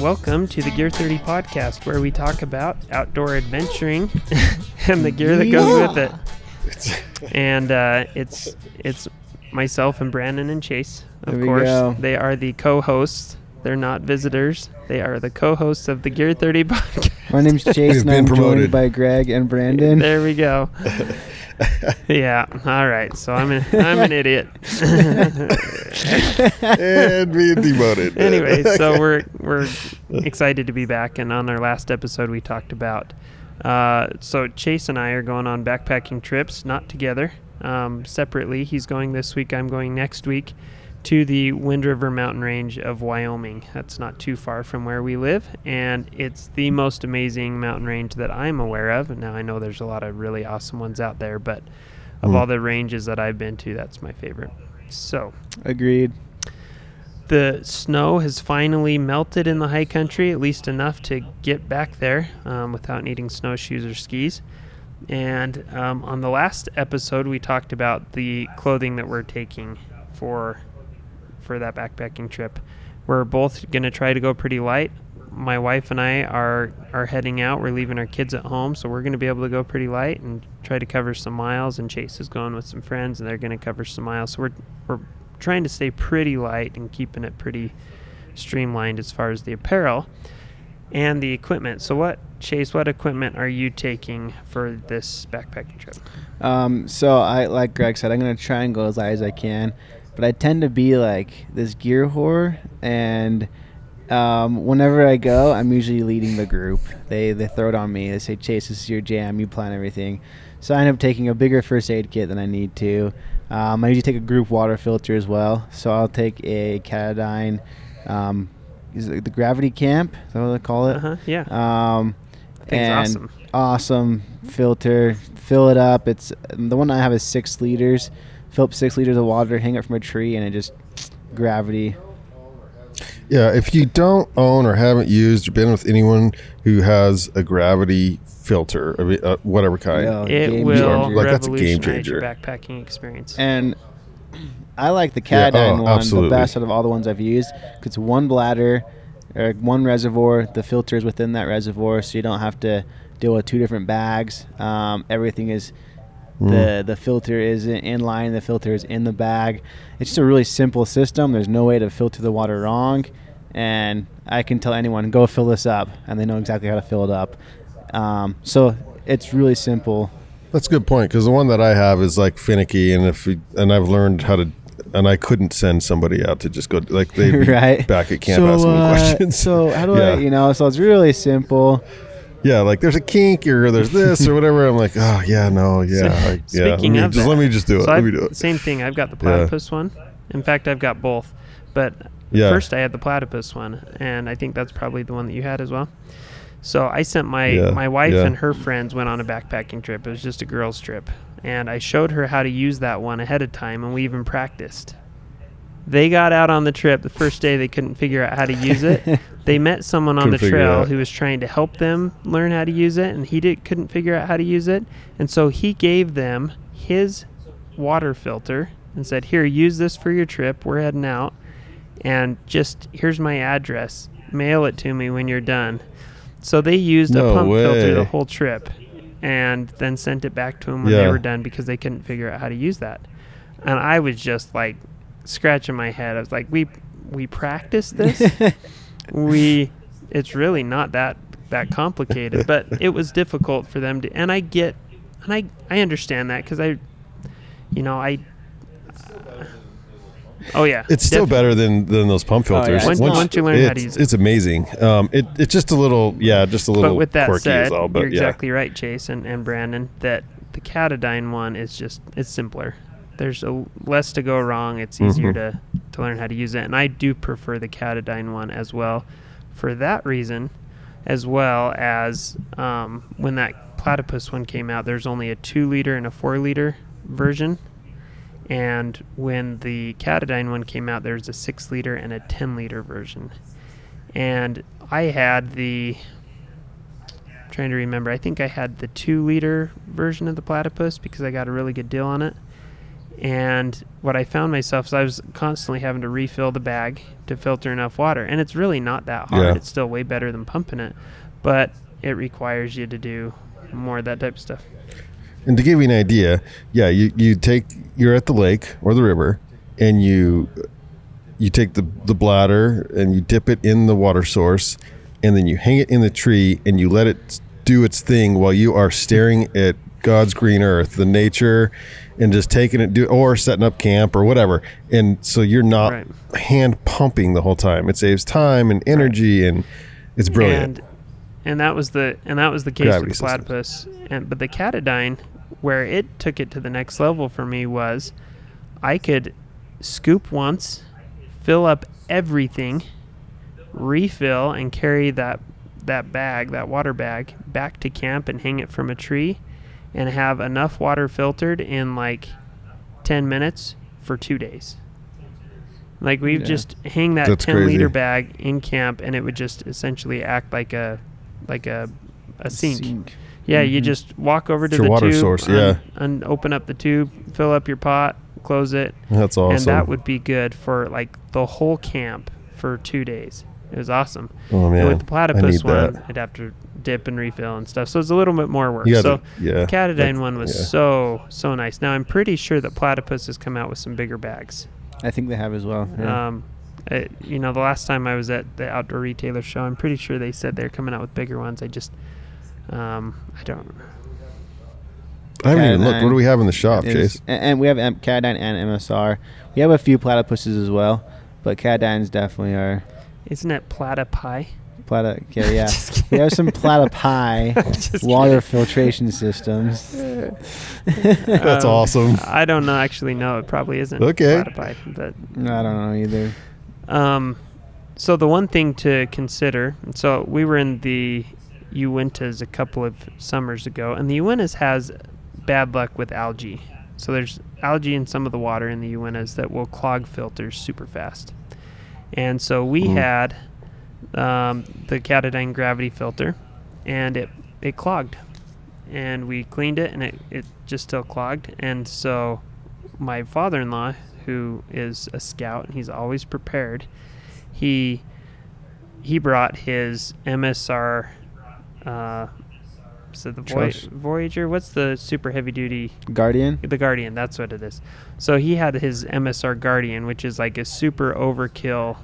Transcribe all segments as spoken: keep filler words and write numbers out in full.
Welcome to the Gear thirty Podcast, where we talk about outdoor adventuring and the gear that goes yeah. with it. And uh, it's it's myself and Brandon and Chase, of there course. Go. They are the co-hosts. They're not visitors. They are the co-hosts of the Gear thirty Podcast. My name's Chase, and I'm promoted. joined by Greg and Brandon. There we go. Yeah. All right. So I'm an, I'm an idiot. And being demoted. Anyway, so we're we're excited to be back. And on our last episode, we talked about. Uh, so Chase and I are going on backpacking trips, not together, um, separately. He's going this week. I'm going next week to the Wind River mountain range of Wyoming. That's not too far from where we live, and it's the most amazing mountain range that I'm aware of. Now, I know there's a lot of really awesome ones out there, but of mm. all the ranges that I've been to, that's my favorite. So, agreed. The snow has finally melted in the high country, at least enough to get back there um, without needing snowshoes or skis. And um, on the last episode, we talked about the clothing that we're taking for for that backpacking trip. We're both going to try to go pretty light. My wife and I are are heading out. We're leaving our kids at home, so we're going to be able to go pretty light and try to cover some miles, and Chase is going with some friends, and they're going to cover some miles. So we're we're trying to stay pretty light and keeping it pretty streamlined as far as the apparel and the equipment. So what, Chase, what equipment are you taking for this backpacking trip? Um, so I, like Greg said, I'm going to try and go as light as I can. But I tend to be like this gear whore, and um, whenever I go, I'm usually leading the group. They they throw it on me. They say, Chase, this is your jam. You plan everything. So I end up taking a bigger first aid kit than I need to. Um, I usually take a group water filter as well. So I'll take a Katadyn, um, is it the Gravity Camp? Is that what they call it? Uh-huh, yeah. Um, and awesome. awesome filter. Fill it up. It's the one I have is six liters. Fill up six liters of water, hang it from a tree, and it just gravity. Yeah, if you don't own or haven't used or been with anyone who has a gravity filter, uh, whatever kind, no, it will like, that's a game changer. Your backpacking experience. And I like the Katadyn yeah, oh, one absolutely. the best out of all the ones I've used. It's one bladder, or one reservoir. The filter is within that reservoir, so you don't have to deal with two different bags. Um, everything is. The the filter isn't in line. The filter is in the bag. It's just a really simple system. There's no way to filter the water wrong. And I can tell anyone, go fill this up. And they know exactly how to fill it up. Um, so it's really simple. That's a good point, because the one that I have is like finicky. And if we, and I've learned how to, and I couldn't send somebody out to just go, like they'd be right? back at camp so, asking uh, me questions. So how do yeah. I, you know, so it's really simple. Yeah, like there's a kink or there's this or whatever. I'm like, oh, yeah, no, yeah. So, yeah speaking let me, of just, that, let me just do it. So let me do it. Same thing. I've got the platypus yeah. one. In fact, I've got both. But yeah. first I had the platypus one, and I think that's probably the one that you had as well. So I sent my, yeah. my wife yeah. and her friends went on a backpacking trip. It was just a girls' trip. And I showed her how to use that one ahead of time, and we even practiced. They got out on the trip. The first day, they couldn't figure out how to use it. They met someone on the trail who was trying to help them learn how to use it, and he did, couldn't figure out how to use it. And so he gave them his water filter and said, here, use this for your trip. We're heading out. And just, here's my address. Mail it to me when you're done. So they used no a pump way. filter the whole trip and then sent it back to him when yeah. they were done because they couldn't figure out how to use that. And I was just like, scratching my head. I was like, we we practiced this. we it's really not that that complicated, but it was difficult for them to, and I get, and I, I understand that, because I, you know, I, uh, oh yeah. It's still Def- better than, than those pump filters. Oh, yeah. once, once, once you learn how to use it. It's amazing. Um, it, it's just a little, yeah, just a little quirky. But with that said, all, but you're yeah. exactly right, Chase and, and Brandon, that the Katadyn one is just, it's simpler. There's a, less to go wrong. It's easier mm-hmm. to, to learn how to use it. And I do prefer the Katadyn one as well for that reason, as well as um, when that Platypus one came out, there's only a two liter and a four liter version. And when the Katadyn one came out, there's a six liter and a ten liter version. And I had the... I'm trying to remember. I think I had the two liter version of the Platypus because I got a really good deal on it. And what I found myself is I was constantly having to refill the bag to filter enough water. And it's really not that hard. Yeah. It's still way better than pumping it. But it requires you to do more of that type of stuff. And to give you an idea, yeah, you, you take, you're at the lake or the river, and you you take the, the bladder and you dip it in the water source, and then you hang it in the tree and you let it do its thing while you are staring at God's green earth, the nature, and just taking it, do or setting up camp or whatever. And so you're not right. hand pumping the whole time. It saves time and energy, right. and it's brilliant. And, and that was the and that was the case Gravity with the Platypus. Systems. And but the Katadyn, where it took it to the next level for me was I could scoop once, fill up everything, refill, and carry that that bag, that water bag, back to camp and hang it from a tree and have enough water filtered in like ten minutes for two days. Like we'd yeah. just hang that That's ten crazy. Liter bag in camp, and it would just essentially act like a like a a sink. sink. Yeah, mm-hmm. you just walk over to it's the water tube, source, un- yeah, and open up the tube, fill up your pot, close it. That's awesome. And that would be good for like the whole camp for two days. It was awesome. Oh man, and with the Platypus one, that. I'd have to dip and refill and stuff, so it's a little bit more work. So to, yeah, the Katadyn one was yeah. so so nice. Now I'm pretty sure that Platypus has come out with some bigger bags. I think they have as well. Yeah. Um, it, you know, the last time I was at the outdoor retailer show, I'm pretty sure they said they're coming out with bigger ones. I just, um, I don't. I haven't Katadyn, even looked. What do we have in the shop, is, Chase? And, and we have M- Katadyn and M S R. We have a few Platypuses as well, but Katadyn's definitely are. Isn't it Platypi? Plata, okay, yeah. We have some Platypi water filtration systems. That's um, awesome. I don't know, actually, no, it probably isn't okay. Platypi, but no, I don't know either. Um, so the one thing to consider, so we were in the Uintas a couple of summers ago, and the Uintas has bad luck with algae. So there's algae in some of the water in the Uintas that will clog filters super fast. And so we mm. had... Um, the Katadyn gravity filter, and it, it clogged, and we cleaned it, and it, it just still clogged. And so my father-in-law, who is a scout and he's always prepared, he he brought his M S R uh, so the Voy- Voyager what's the super heavy duty Guardian the Guardian that's what it is. So he had his M S R Guardian, which is like a super overkill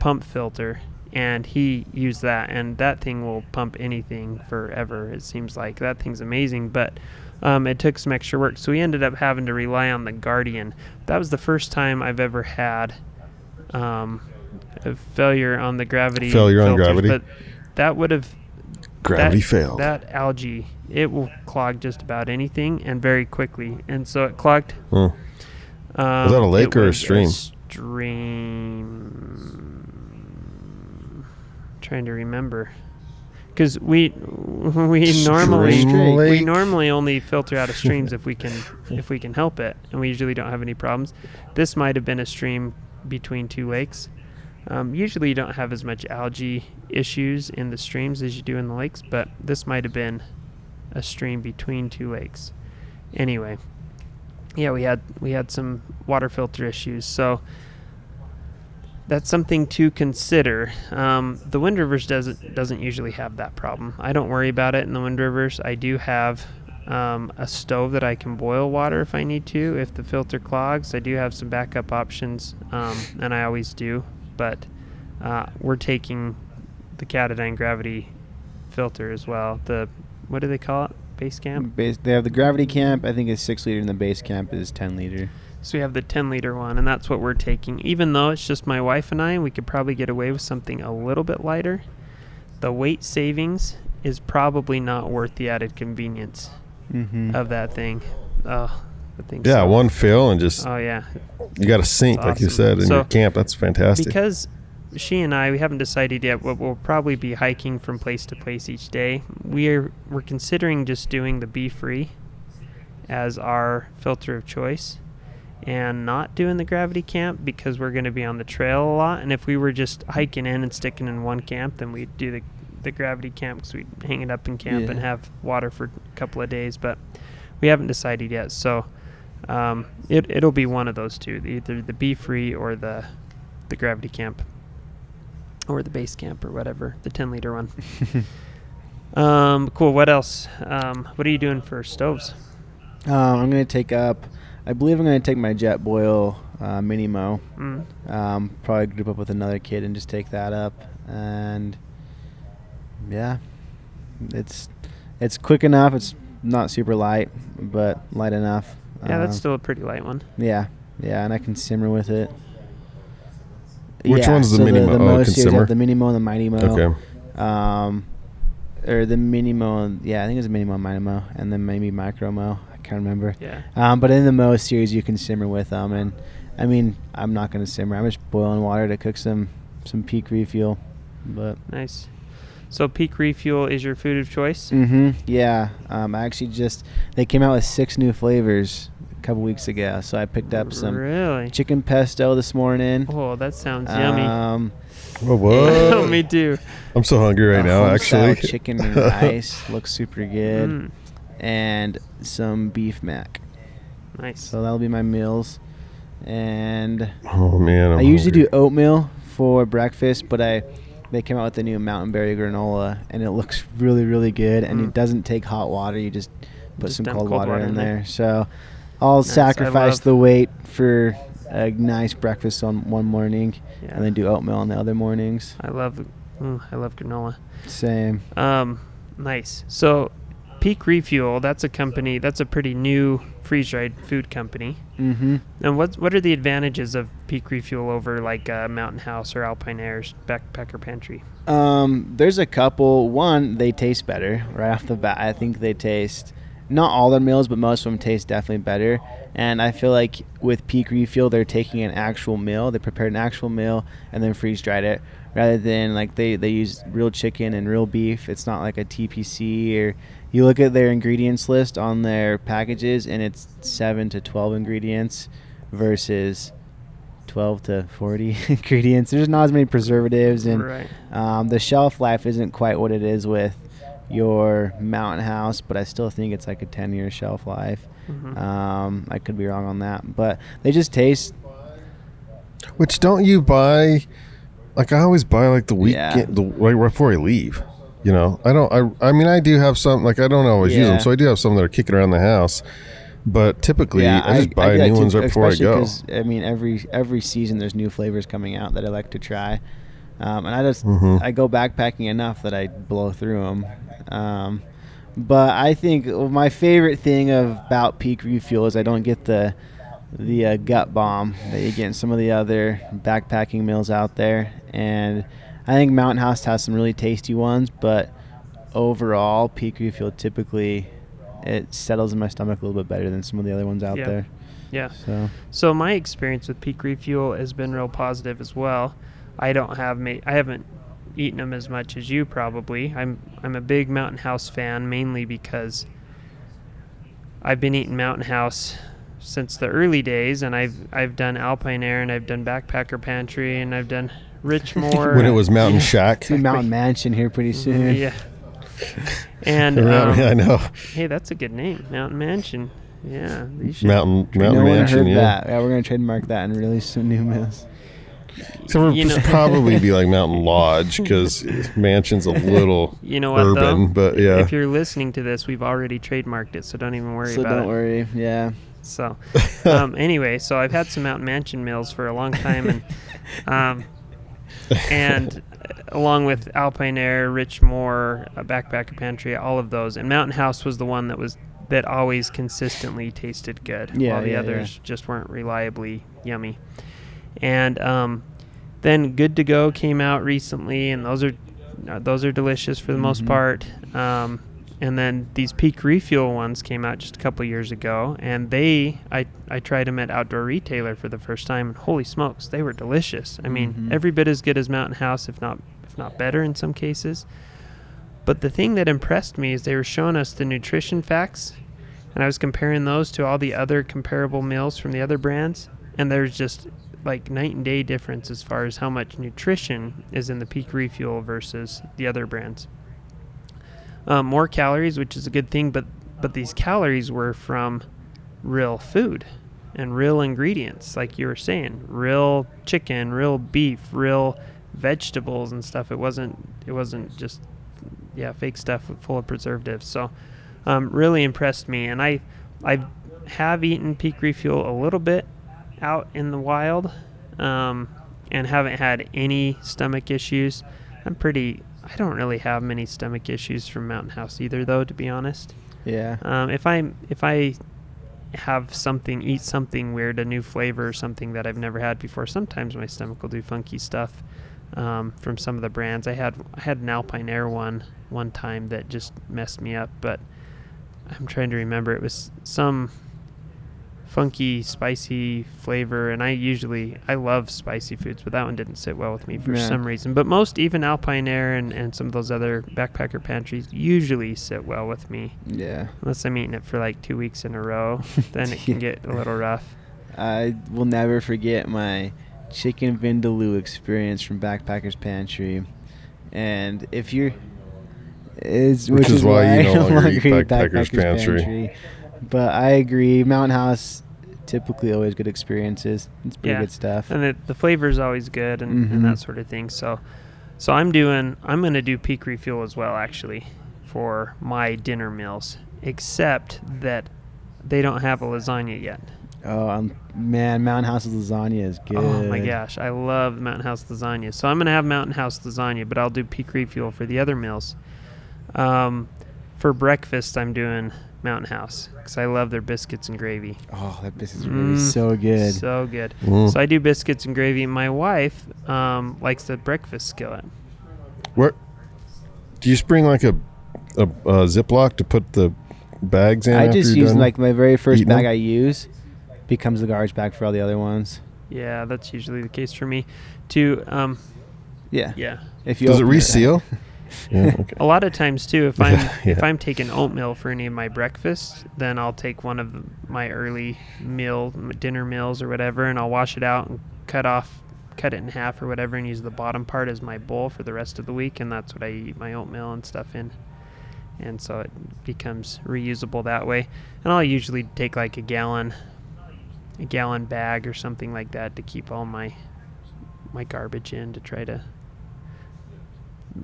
pump filter, and he used that, and that thing will pump anything forever, it seems like. That thing's amazing, but um, it took some extra work, so we ended up having to rely on the Guardian. That was the first time I've ever had um, a failure on the gravity failure filters, on gravity but that would have gravity that, failed that algae, it will clog just about anything and very quickly, and so it clogged. hmm. um, was that a lake or a stream? A stream trying to remember, because we we Stream normally lake. we normally only filter out of streams if we can if we can help it, and we usually don't have any problems. This might have been a stream between two lakes. Um, usually you don't have as much algae issues in the streams as you do in the lakes, but this might have been a stream between two lakes. Anyway, yeah, we had we had some water filter issues, so that's something to consider. Um, the Wind Rivers doesn't doesn't usually have that problem. I don't worry about it in the Wind Rivers. I do have um, a stove that I can boil water if I need to. If the filter clogs, I do have some backup options, um, and I always do. But uh, we're taking the Katadyn gravity filter as well. The, what do they call it? Base camp? Base, they have the gravity camp, I think it's six liter, and the base camp is ten liter. So we have the ten liter one, and that's what we're taking. Even though it's just my wife and I, we could probably get away with something a little bit lighter. The weight savings is probably not worth the added convenience mm-hmm. of that thing. Oh, I think yeah, so. One fill and just... Oh, yeah. You got to sink, awesome. Like you said, in so, your camp. That's fantastic. Because she and I, we haven't decided yet, but we'll probably be hiking from place to place each day. We're, we're considering just doing the Be Free as our filter of choice, and not doing the gravity camp because we're going to be on the trail a lot. And if we were just hiking in and sticking in one camp, then we'd do the, the gravity camp because we'd hang it up in camp yeah. and have water for a couple of days. But we haven't decided yet. So um, it, it'll be one of those two, either the Be Free or the the gravity camp or the base camp or whatever, the ten liter one. um, cool. What else? Um, what are you doing for stoves? Uh, I'm going to take up... I believe I'm going to take my Jetboil uh, Minimo. Mm. Um, probably group up with another kid and just take that up. And yeah, it's it's quick enough. It's not super light, but light enough. Yeah, um, that's still a pretty light one. Yeah, yeah, and I can simmer with it. Which yeah, one's so the Minimo? The, the oh, most can simmer. The Minimo and the Mighty Mo. Okay. Um, or the Minimo, and, yeah, I think it's the Minimo and Mighty Mo, and then maybe Micro Mo. Can't remember. Yeah. Um, but in the Mo series, you can simmer with them, and I mean, I'm not going to simmer. I'm just boiling water to cook some some Peak Refuel. But nice. So Peak Refuel is your food of choice. Mm-hmm. Yeah. Um. I actually just they came out with six new flavors a couple weeks ago, so I picked up some really? chicken pesto this morning. Oh, that sounds um, yummy. Whoa, whoa. Me too. I'm so hungry right um, now. Actually, chicken and rice looks super good. Mm. And some beef mac. Nice. So that'll be my meals. And oh man, I'm I usually hungry. do oatmeal for breakfast, but I they came out with the new Mountain Berry granola, and it looks really, really good. And mm. it doesn't take hot water; you just put just some cold, cold water, water in, in there. there. So I'll nice. sacrifice the weight for a nice breakfast on one morning, yeah. and then do oatmeal on the other mornings. I love, mm, I love granola. Same. Um, nice. So. Peak Refuel, that's a company, that's a pretty new freeze-dried food company. Mm-hmm. And what what are the advantages of Peak Refuel over like uh, Mountain House or Alpine Air's Backpacker Pantry? Um, there's a couple. One, they taste better right off the bat. I think they taste, not all their meals, but most of them taste definitely better. And I feel like with Peak Refuel, they're taking an actual meal. They prepared an actual meal and then freeze-dried it. Rather than like they, they use real chicken and real beef. It's not like a T P C or you look at their ingredients list on their packages and it's seven to twelve ingredients versus twelve to forty ingredients. There's not as many preservatives and right. um, the shelf life isn't quite what it is with your Mountain House, but I still think it's like a ten year shelf life. Mm-hmm. Um, I could be wrong on that, but they just taste. Which don't you buy... Like I always buy like the week yeah. the right before I leave, you know. I don't. I I mean I do have some like I don't always yeah. use them, so I do have some that are kicking around the house. But typically, yeah, I just I, buy I new ones right before I go. Because I mean every every season there's new flavors coming out that I like to try, um, and I just mm-hmm. I go backpacking enough that I blow through them. Um, but I think my favorite thing about Peak Refuel is I don't get the. the uh, gut bomb that you get in some of the other backpacking meals out there. And I think Mountain House has some really tasty ones, but overall Peak Refuel typically it settles in my stomach a little bit better than some of the other ones out yeah. there. Yeah. So. so my experience with Peak Refuel has been real positive as well. I don't have ma- I haven't eaten them as much as you probably. I'm I'm a big Mountain House fan mainly because I've been eating Mountain House since the early days, and I've I've done Alpine Air, and I've done Backpacker Pantry, and I've done Richmore. When it was Mountain Shack. Mountain Mansion here pretty soon. Yeah. And um, yeah, I know. Hey, that's a good name, Mountain Mansion. Yeah. Mountain Mountain no Mansion. One heard yeah. That. Yeah, we're gonna trademark that and release some new meals. So we'll know, probably be like Mountain Lodge because Mansion's a little you know what, urban, though? But yeah. If you're listening to this, we've already trademarked it, so don't even worry so about it. So don't worry. Yeah. So, um, anyway, so I've had some Mountain Mansion meals for a long time, and um, and along with Alpine Air, Richmore, Backpacker's Pantry, all of those. And Mountain House was the one that was that always consistently tasted good, yeah, while the yeah, others yeah. just weren't reliably yummy. And um, then Good to Go came out recently, and those are those are delicious for the mm-hmm. most part. Um, and then these Peak Refuel ones came out just a couple years ago, and they I, I tried them at Outdoor Retailer for the first time, and holy smokes, they were delicious. I mean, mm-hmm. every bit as good as Mountain House, if not if not better in some cases. But the thing that impressed me is they were showing us the nutrition facts, and I was comparing those to all the other comparable meals from the other brands, and there's just like night and day difference as far as how much nutrition is in the Peak Refuel versus the other brands. Um, more calories, which is a good thing, but but these calories were from real food and real ingredients, like you were saying, real chicken, real beef, real vegetables and stuff. It wasn't it wasn't just yeah fake stuff full of preservatives. So um, really impressed me, and I I have eaten Peak Refuel a little bit out in the wild, um, and haven't had any stomach issues. I'm pretty. I don't really have many stomach issues from Mountain House either, though, to be honest. Yeah. Um, if I if I have something, eat something weird, a new flavor or something that I've never had before, sometimes my stomach will do funky stuff um, from some of the brands. I had I had an Alpine Air one one time that just messed me up, but I'm trying to remember. It was some funky, spicy flavor, and I usually I love spicy foods, but that one didn't sit well with me for yeah. some reason. But most, even Alpine Air and, and some of those other Backpacker's Pantries usually sit well with me. Yeah. Unless I'm eating it for like two weeks in a row, then it can get a little rough. I will never forget my chicken vindaloo experience from Backpacker's Pantry, and if you're, is which, which is why, why you no longer, longer eat Backpacker's, Backpacker's Pantry. Pantry. But I agree, Mountain House, typically always good experiences. It's pretty yeah. good stuff. And the, the flavor is always good, and, mm-hmm. and that sort of thing. So so I'm doing, I'm going to do Peak Refuel as well, actually, for my dinner meals, except that they don't have a lasagna yet. Oh, um, man, Mountain House lasagna is good. Oh, my gosh. I love Mountain House lasagna. So I'm going to have Mountain House lasagna, but I'll do Peak Refuel for the other meals. Um, for breakfast, I'm doing Mountain House, because I love their biscuits and gravy. Oh, that biscuits and gravy is mm, so good. So good. Mm. So I do biscuits and gravy. My wife um, likes the breakfast skillet. What? Do you spring like a, a, a Ziploc to put the bags in? I after just you're use done like my very first bag them? I use becomes the garbage bag for all the other ones. Yeah, that's usually the case for me. To um, yeah, yeah. If you does it reseal? It Yeah, okay. A lot of times too, if I'm yeah. if I'm taking oatmeal for any of my breakfast, then I'll take one of my early meal dinner meals or whatever, and I'll wash it out and cut off, cut it in half or whatever, and use the bottom part as my bowl for the rest of the week, and that's what I eat my oatmeal and stuff in, and so it becomes reusable that way. And I'll usually take like a gallon, a gallon bag or something like that to keep all my my garbage in to try to.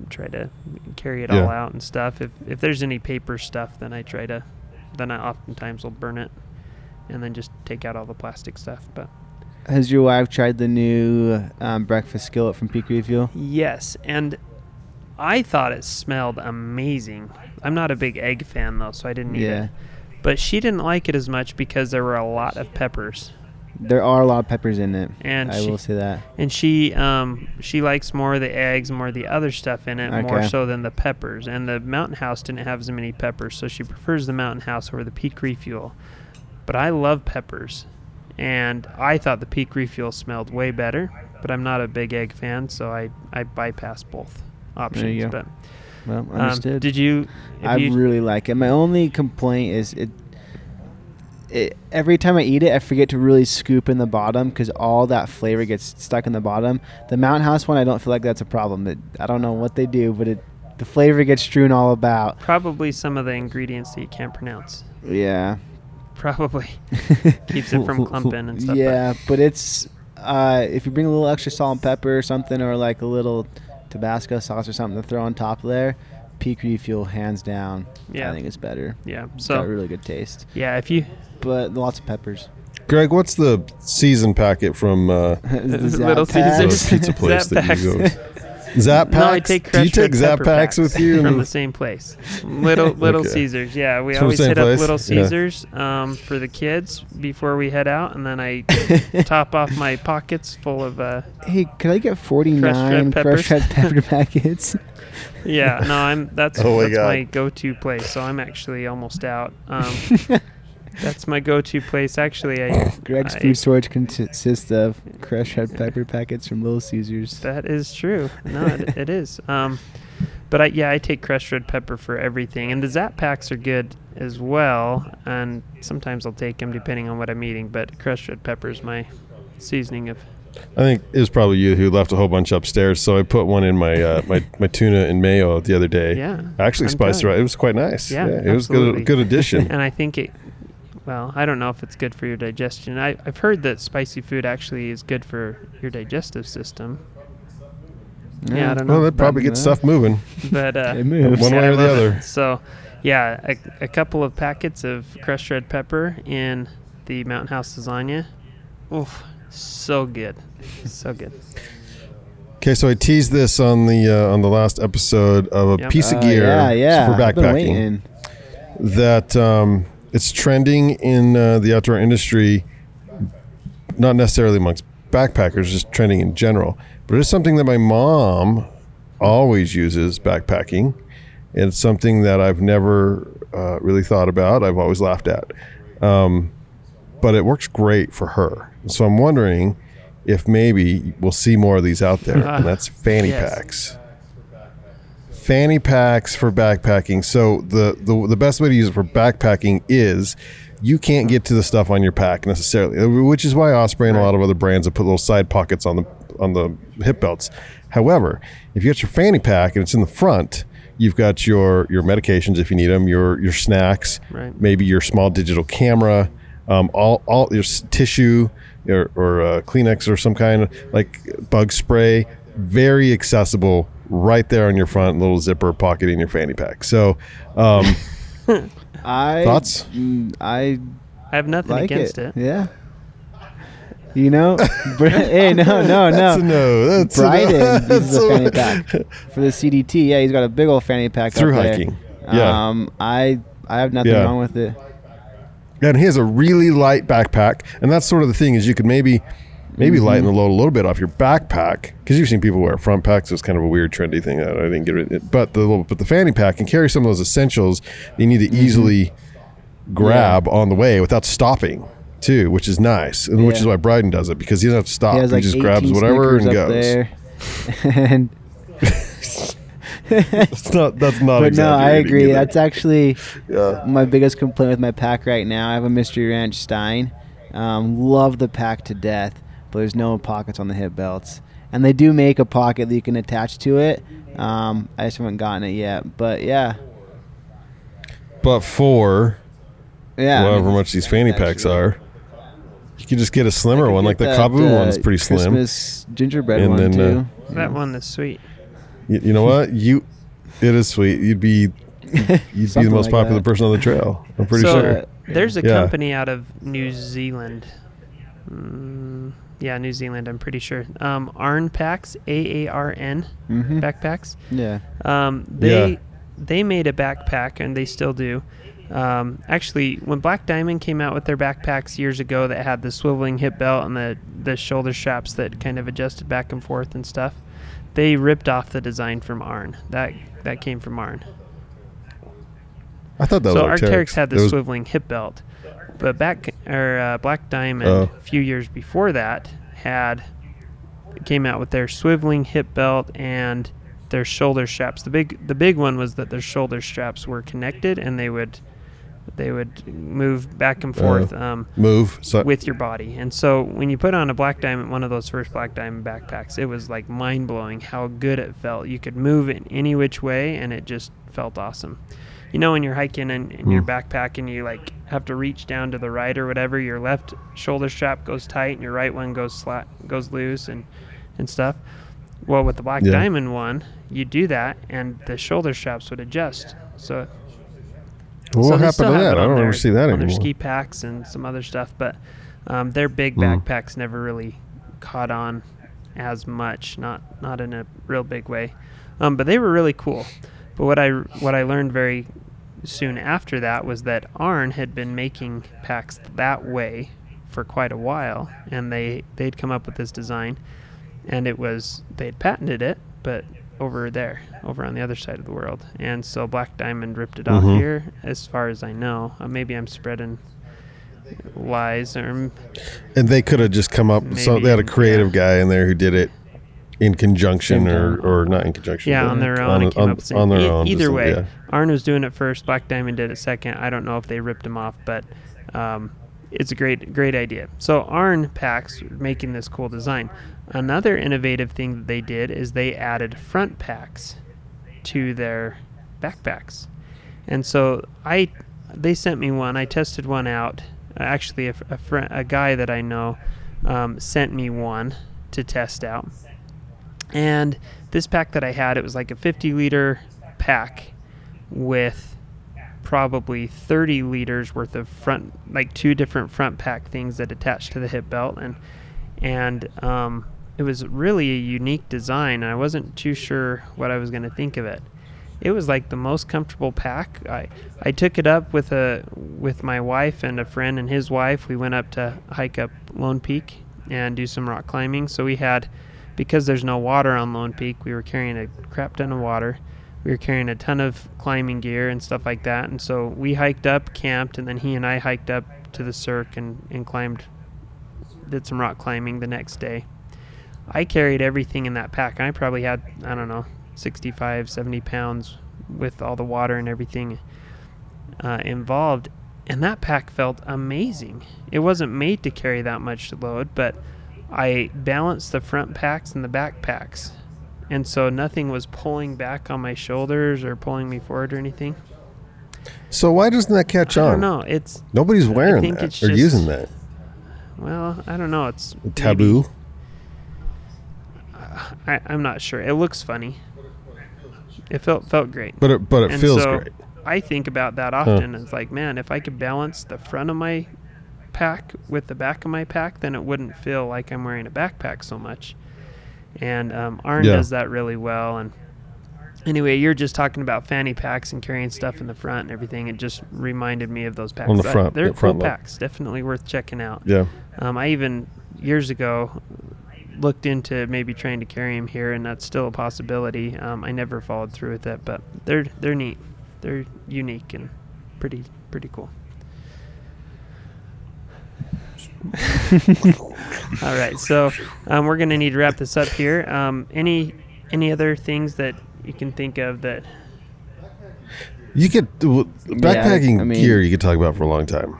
try to carry it yeah. all out and stuff. If if there's any paper stuff, then I try to, then I oftentimes will burn it and then just take out all the plastic stuff. But has your wife tried the new um, breakfast skillet from Peak Refuel? Yes, and I thought it smelled amazing. I'm not a big egg fan though, so I didn't eat yeah. it. But she didn't like it as much because there were a lot of peppers. There are a lot of peppers in it, and I she, will say that. And she um, she likes more of the eggs, more of the other stuff in it, okay. more so than the peppers. And the Mountain House didn't have as many peppers, so she prefers the Mountain House over the Peak Refuel. But I love peppers, and I thought the Peak Refuel smelled way better, but I'm not a big egg fan, so I, I bypass both options. There you go. But, well, understood. Um, did you? I you, really like it. My only complaint is it. It, every time I eat it, I forget to really scoop in the bottom because all that flavor gets stuck in the bottom. The Mountain House one, I don't feel like that's a problem. It, I don't know what they do, but it, the flavor gets strewn all about. Probably some of the ingredients that you can't pronounce. Yeah. Probably. Keeps it from clumping and stuff. Yeah, but, but it's uh, if you bring a little extra salt and pepper or something, or like a little Tabasco sauce or something to throw on top there, Peak Refuel hands down. Yeah. I think it's better. Yeah. So it's got a really good taste. Yeah, if you... but lots of peppers. Greg, what's the season packet from uh, Little Caesars pizza place that packs. you go to? Zap Packs? No, I take Do you take Zap Packs, packs with you? From the same place. Little Little okay. Caesars, yeah. We it's always hit place? up Little Caesars yeah. um, for the kids before we head out, and then I top off my pockets full of... Uh, hey, could I get forty-nine fresh red pepper packets? Yeah, no, I'm. that's, oh that's my, my go-to place, so I'm actually almost out. Um That's my go-to place. Actually, I Greg's I, food storage consists of crushed red pepper packets from Little Caesars. That is true. No, it, it is. Um, but I, yeah, I take crushed red pepper for everything, and the Zap Packs are good as well. And sometimes I'll take them depending on what I'm eating. But crushed red pepper is my seasoning of. I think it was probably you who left a whole bunch upstairs, so I put one in my uh, my, my tuna and mayo the other day. Yeah, I actually I'm spiced it right. It was quite nice. Yeah, yeah it was good. Good addition. And I think it. Well, I don't know if it's good for your digestion. I, I've heard that spicy food actually is good for your digestive system. Yeah, yeah I don't know. Well, that probably gets stuff moving. But uh, it moves. One way or the other. So, yeah, a, a couple of packets of crushed red pepper in the Mountain House lasagna. Oof, so good. So good. Okay, so I teased this on the uh, on the last episode of a yep. piece of gear uh, yeah, yeah. for backpacking. That... Um, It's trending in uh, the outdoor industry, not necessarily amongst backpackers, just trending in general. But it's something that my mom always uses backpacking. And it's something that I've never uh, really thought about. I've always laughed at. Um, but it works great for her. So I'm wondering if maybe we'll see more of these out there. Uh, and that's fanny yes. packs. Fanny packs for backpacking. So the, the the best way to use it for backpacking is you can't get to the stuff on your pack necessarily, which is why Osprey and a lot of other brands have put little side pockets on the on the hip belts. However, if you got your fanny pack and it's in the front, you've got your your medications if you need them, your your snacks, right. maybe your small digital camera, um, all all your tissue or, or uh, Kleenex or some kind of like bug spray, very accessible. Right there on your front little zipper pocket in your fanny pack. So, um, I, thoughts? I, I have nothing like against it. it. Yeah. You know, hey, no, no, no. That's a no. That's Bryden a no. uses a fanny pack for the C D T. Yeah, he's got a big old fanny pack. Through up hiking. There. Yeah. Um, I, I have nothing yeah. wrong with it. And he has a really light backpack, and that's sort of the thing is you could maybe. Maybe mm-hmm. lighten the load a little bit off your backpack because you've seen people wear front packs. So it's kind of a weird, trendy thing that I didn't get rid of. But the little, but the fanny pack can carry some of those essentials you need to mm-hmm. easily grab yeah. on the way without stopping, too, which is nice. And yeah. which is why Bryden does it because he doesn't have to stop. He, he like just grabs whatever and goes. There. and that's not. That's not. But no, I agree. Either. That's actually yeah. my biggest complaint with my pack right now. I have a Mystery Ranch Stein. Um, love the pack to death. But there's no pockets on the hip belts. And they do make a pocket that you can attach to it. Um, I just haven't gotten it yet. But, yeah. But for yeah, however I mean, much these fanny packs actually. Are, you can just get a slimmer one. Like the Kavu uh, one is pretty Christmas slim. Christmas gingerbread and one, then, too. Uh, that one is sweet. You, you know what? You, It is sweet. You'd be you'd be the most like popular that. person on the trail. I'm pretty so, sure. Uh, there's a yeah. company out of New Zealand. Mm. Yeah, New Zealand, I'm pretty sure. Um, Aarn Packs, A A R N, mm-hmm. backpacks. Yeah. Um, they yeah. they made a backpack, and they still do. Um, actually, when Black Diamond came out with their backpacks years ago that had the swiveling hip belt and the, the shoulder straps that kind of adjusted back and forth and stuff, they ripped off the design from Aarn. That that came from Aarn. I thought that so was Arc'teryx. Arc'teryx had the was- swiveling hip belt. But back or uh, Black Diamond oh. a few years before that had came out with their swiveling hip belt and their shoulder straps. The big the big one was that their shoulder straps were connected and they would they would move back and forth uh, um, move so- with your body. And so when you put on a Black Diamond, one of those first Black Diamond backpacks, it was like mind blowing how good it felt. You could move it any which way and it just felt awesome. You know, when you're hiking and in your backpack and you like have to reach down to the right or whatever, your left shoulder strap goes tight and your right one goes slat, goes loose and, and stuff. Well, with the Black yeah. Diamond one, you do that and the shoulder straps would adjust. So, well, so what happened to that? I don't ever see that anymore. On their ski packs and some other stuff, but Um, their big mm. backpacks never really caught on as much, not not in a real big way. Um, but they were really cool. But what I what I learned very soon after that was that Aarn had been making packs that way for quite a while, and they they'd come up with this design, and it was they'd patented it, but over there, over on the other side of the world. And so Black Diamond ripped it mm-hmm. off here, as far as I know. Uh, maybe I'm spreading lies, or m- and they could have just come up. Maybe, so they had a creative yeah. guy in there who did it in conjunction, or, or not in conjunction. Yeah, on their own. On, it came on, up on their e- own. Either way, yeah. Aarn was doing it first. Black Diamond did it second. I don't know if they ripped him off, but um, it's a great, great idea. So Aarn Packs making this cool design. Another innovative thing that they did is they added front packs to their backpacks. And so I, they sent me one. I tested one out. Actually, a, a, friend, a guy that I know um, sent me one to test out. And this pack that I had, it was like a fifty liter pack with probably thirty liters worth of front, like two different front pack things that attached to the hip belt. And and um, it was really a unique design. I wasn't too sure what I was going to think of it. It was like the most comfortable pack. I, I took it up with a with my wife and a friend and his wife. We went up to hike up Lone Peak and do some rock climbing. So we had... Because there's no water on Lone Peak, we were carrying a crap ton of water. We were carrying a ton of climbing gear and stuff like that. And so we hiked up, camped, and then he and I hiked up to the cirque and, and climbed, did some rock climbing the next day. I carried everything in that pack. I probably had, I don't know, sixty-five, seventy pounds with all the water and everything uh, involved. And that pack felt amazing. It wasn't made to carry that much load, but I balanced the front packs and the back packs, and so nothing was pulling back on my shoulders or pulling me forward or anything. So why doesn't that catch on? I don't know. It's nobody's wearing that or just, using that. Well, I don't know. It's taboo. Maybe, uh, I, I'm not sure. It looks funny. It felt felt great. But it, but it and feels so great. I think about that often. Huh. It's like, man, if I could balance the front of my pack with the back of my pack, then it wouldn't feel like I'm wearing a backpack so much. And um, Aarn yeah. does that really well. And anyway, you're just talking about fanny packs and carrying stuff in the front and everything. It just reminded me of those packs. On the front, I, they're the front cool look. Packs, definitely worth checking out. Yeah. Um, I even years ago looked into maybe trying to carry them here, and that's still a possibility. Um, I never followed through with it, but they're they're neat, they're unique and pretty pretty cool. All right, so um, we're going to need to wrap this up here. Um, any any other things that you can think of that you could well, backpacking yeah, I mean, gear you could talk about for a long time.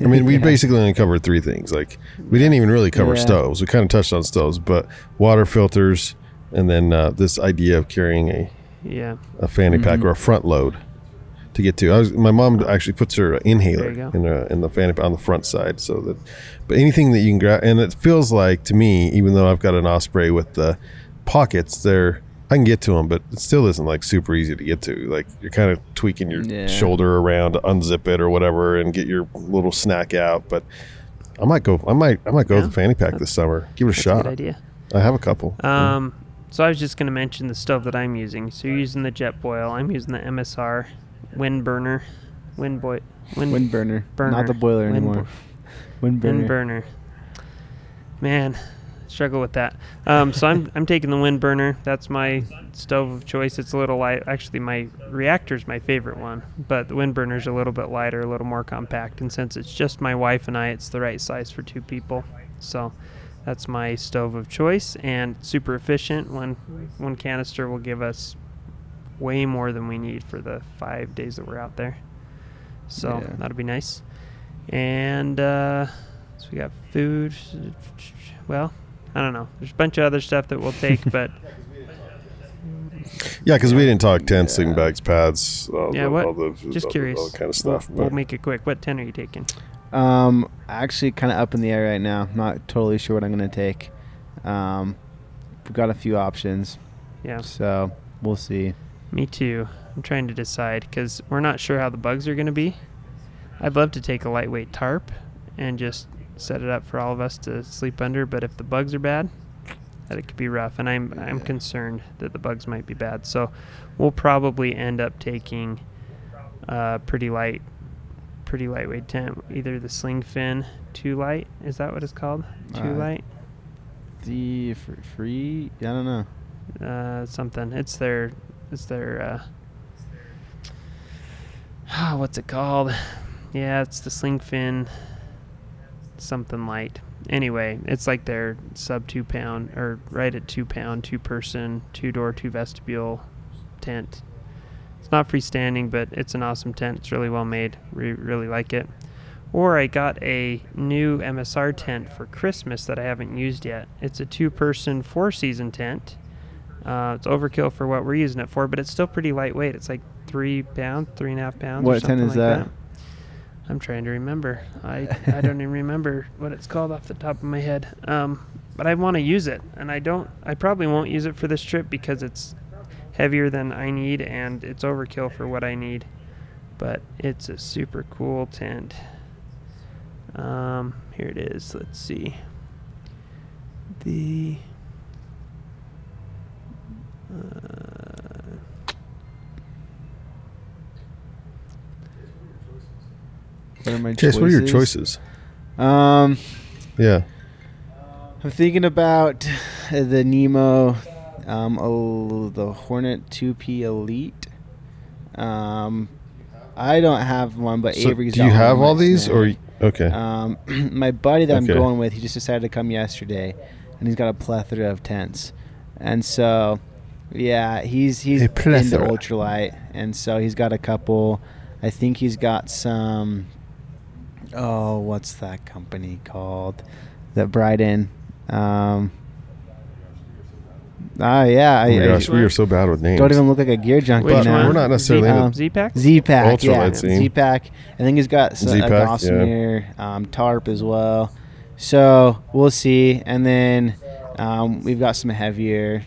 I mean, we yeah. basically only covered three things. Like we didn't even really cover yeah. stoves. We kind of touched on stoves, but water filters, and then uh, this idea of carrying a yeah a fanny mm-hmm. pack or a front load to get to. I was, my mom actually puts her inhaler in, a, in the fanny on the front side, so that but anything that you can grab, and it feels like to me, even though I've got an Osprey with the pockets there, I can get to them, but it still isn't like super easy to get to. Like you're kind of tweaking your yeah. shoulder around to unzip it or whatever and get your little snack out. But I might go I might I might go yeah. with the fanny pack that's, this summer. Give it a shot. A good idea. I have a couple. Um yeah. So I was just going to mention the stove that I'm using. So you're using the Jetboil, I'm using the M S R Wind Burner, wind boy, wind, wind burner. burner, not the boiler wind anymore. Bo- wind burner. Wind burner. Man, struggle with that. Um, so I'm I'm taking the Wind Burner. That's my stove of choice. It's a little light. Actually, my Reactor's my favorite one, but the Wind Burner's a little bit lighter, a little more compact. And since it's just my wife and I, it's the right size for two people. So that's my stove of choice and super efficient. One one canister will give us way more than we need for the five days that we're out there, so yeah. that'll be nice. And uh so we got food. Well, I don't know, there's a bunch of other stuff that we'll take, but yeah, because we didn't talk tents, sleeping yeah. bags, pads, all yeah the, what all the, just all curious all kind of stuff. We'll, we'll make it quick. What tent are you taking? um actually kind of up in the air right now. I'm not totally sure what I'm going to take. Um we've got a few options, yeah so we'll see. Me too. I'm trying to decide because we're not sure how the bugs are going to be. I'd love to take a lightweight tarp and just set it up for all of us to sleep under, but if the bugs are bad, that it could be rough. And I'm yeah. I'm concerned that the bugs might be bad. So we'll probably end up taking a pretty light, pretty lightweight tent. Either the Slingfin two light, is that what it's called? Two uh, light? The for free? I don't know. Uh, something. It's their, it's their, uh, oh, what's it called? Yeah, it's the Slingfin something light. Anyway, it's like their sub two pound or right at two pound, two person, two door, two vestibule tent. It's not freestanding, but it's an awesome tent. It's really well made. We really like it. Or I got a new M S R tent for Christmas that I haven't used yet. It's a two person, four season tent. Uh, it's overkill for what we're using it for, but it's still pretty lightweight. It's like three pounds, three and a half pounds. What or tent is like that? that? I'm trying to remember. I, I don't even remember what it's called off the top of my head. Um, but I want to use it, and I don't. I probably won't use it for this trip because it's heavier than I need, and it's overkill for what I need. But it's a super cool tent. Um, here it is. Let's see. The uh, what are my Chase, choices? What are your choices? Um, yeah. I'm thinking about the Nemo, um, oh, the Hornet two P Elite. Um, I don't have one, but so Avery's. Do you have all these, now. or y- okay? Um, my buddy that okay. I'm going with, he just decided to come yesterday, and he's got a plethora of tents, and so yeah, he's he's into ultralight, and so he's got a couple. I think he's got some. Oh, what's that company called? That Bryden. Um, ah, yeah. Oh my I, gosh, I, we are so bad with names. Don't even look like a gear junkie but now. We're not necessarily um, Z-Packs? Z-Pack, yeah. Z-Pack. I think he's got some, a Gossamer yeah. um, tarp as well. So we'll see. And then um, we've got some heavier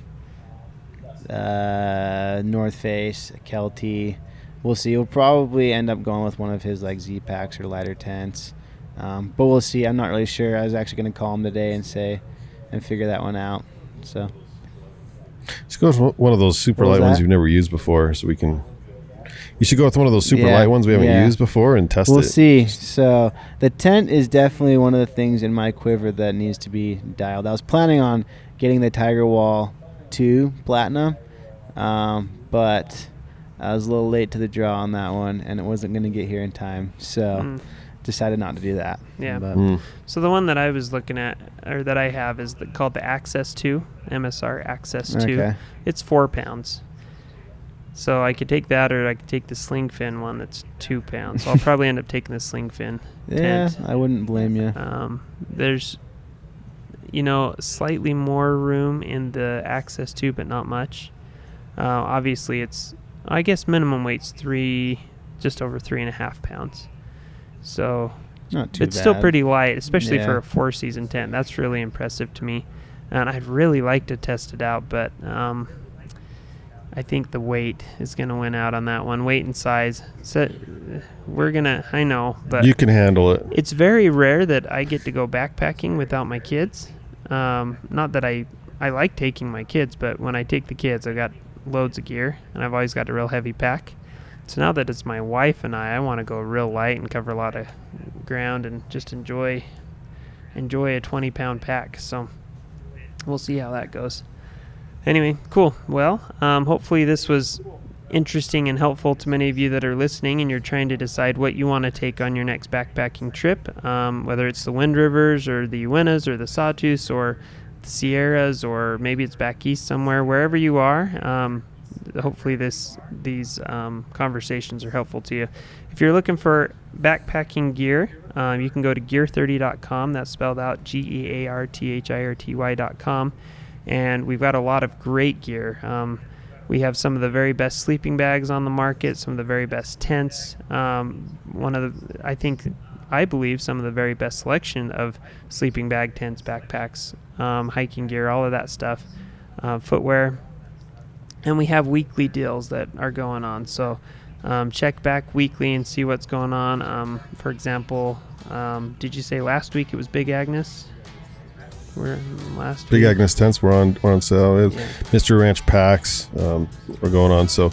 uh, North Face, Kelty. We'll see. We'll probably end up going with one of his like Z-Packs or lighter tents. Um, but we'll see. I'm not really sure. I was actually going to call him today and say and figure that one out. So let's go with one of those super light that? ones you've never used before so we can – you should go with one of those super yeah, light ones we haven't yeah. used before and test we'll it. We'll see. So the tent is definitely one of the things in my quiver that needs to be dialed. I was planning on getting the Tiger Wall two Platinum, um, but – I was a little late to the draw on that one, and it wasn't going to get here in time, so mm. decided not to do that. Yeah. Mm. So the one that I was looking at, or that I have, is the, called the Access Two, M S R Access Two. Okay. It's four pounds. So I could take that, or I could take the Slingfin one that's two pounds. So I'll probably end up taking the Slingfin. Yeah, tent. I wouldn't blame you. Um, there's, you know, slightly more room in the Access Two, but not much. Uh, obviously, it's I guess minimum weight's three, just over three and a half pounds. So not too it's bad. Still pretty light, especially yeah. for a four-season tent. That's really impressive to me. And I'd really like to test it out, but um, I think the weight is going to win out on that one. Weight and size. So we're going to, I know. But you can handle it. It's very rare that I get to go backpacking without my kids. Um, not that I, I like taking my kids, but when I take the kids, I've got loads of gear, and I've always got a real heavy pack. So now that it's my wife and I, I want to go real light and cover a lot of ground and just enjoy enjoy a twenty pound pack. So we'll see how that goes. Anyway, cool. Well, um, hopefully this was interesting and helpful to many of you that are listening and you're trying to decide what you want to take on your next backpacking trip, um, whether it's the Wind Rivers or the Uintas or the Sawtooths or the Sierras, or maybe it's back east somewhere. Wherever you are, um, hopefully this these um, conversations are helpful to you. If you're looking for backpacking gear, um, you can go to gear thirty dot com. That's spelled out G E A R T H I R T Y dot com, and we've got a lot of great gear. Um, we have some of the very best sleeping bags on the market, some of the very best tents. Um, one of the, I think, I believe some of the very best selection of sleeping bag, tents, backpacks, um, hiking gear, all of that stuff, uh, footwear. And we have weekly deals that are going on. So um, check back weekly and see what's going on. Um, for example, um, did you say last week it was Big Agnes? We're last Big week? Agnes tents were on were on sale. Yeah. Mystery Ranch packs um, are going on, so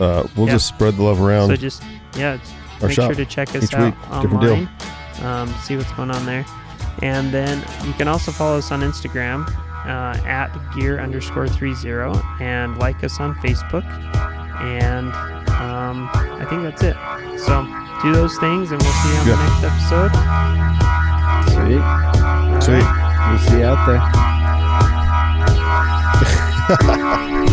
uh, we'll yeah. just spread the love around. So just yeah, make sure to check us out week. Online. Um, see what's going on there, and then you can also follow us on Instagram. Uh, at gear underscore three zero and like us on Facebook, and um, I think that's it. So do those things, and we'll see you on yeah. the next episode. Sweet, sweet. Right. We'll see you out there.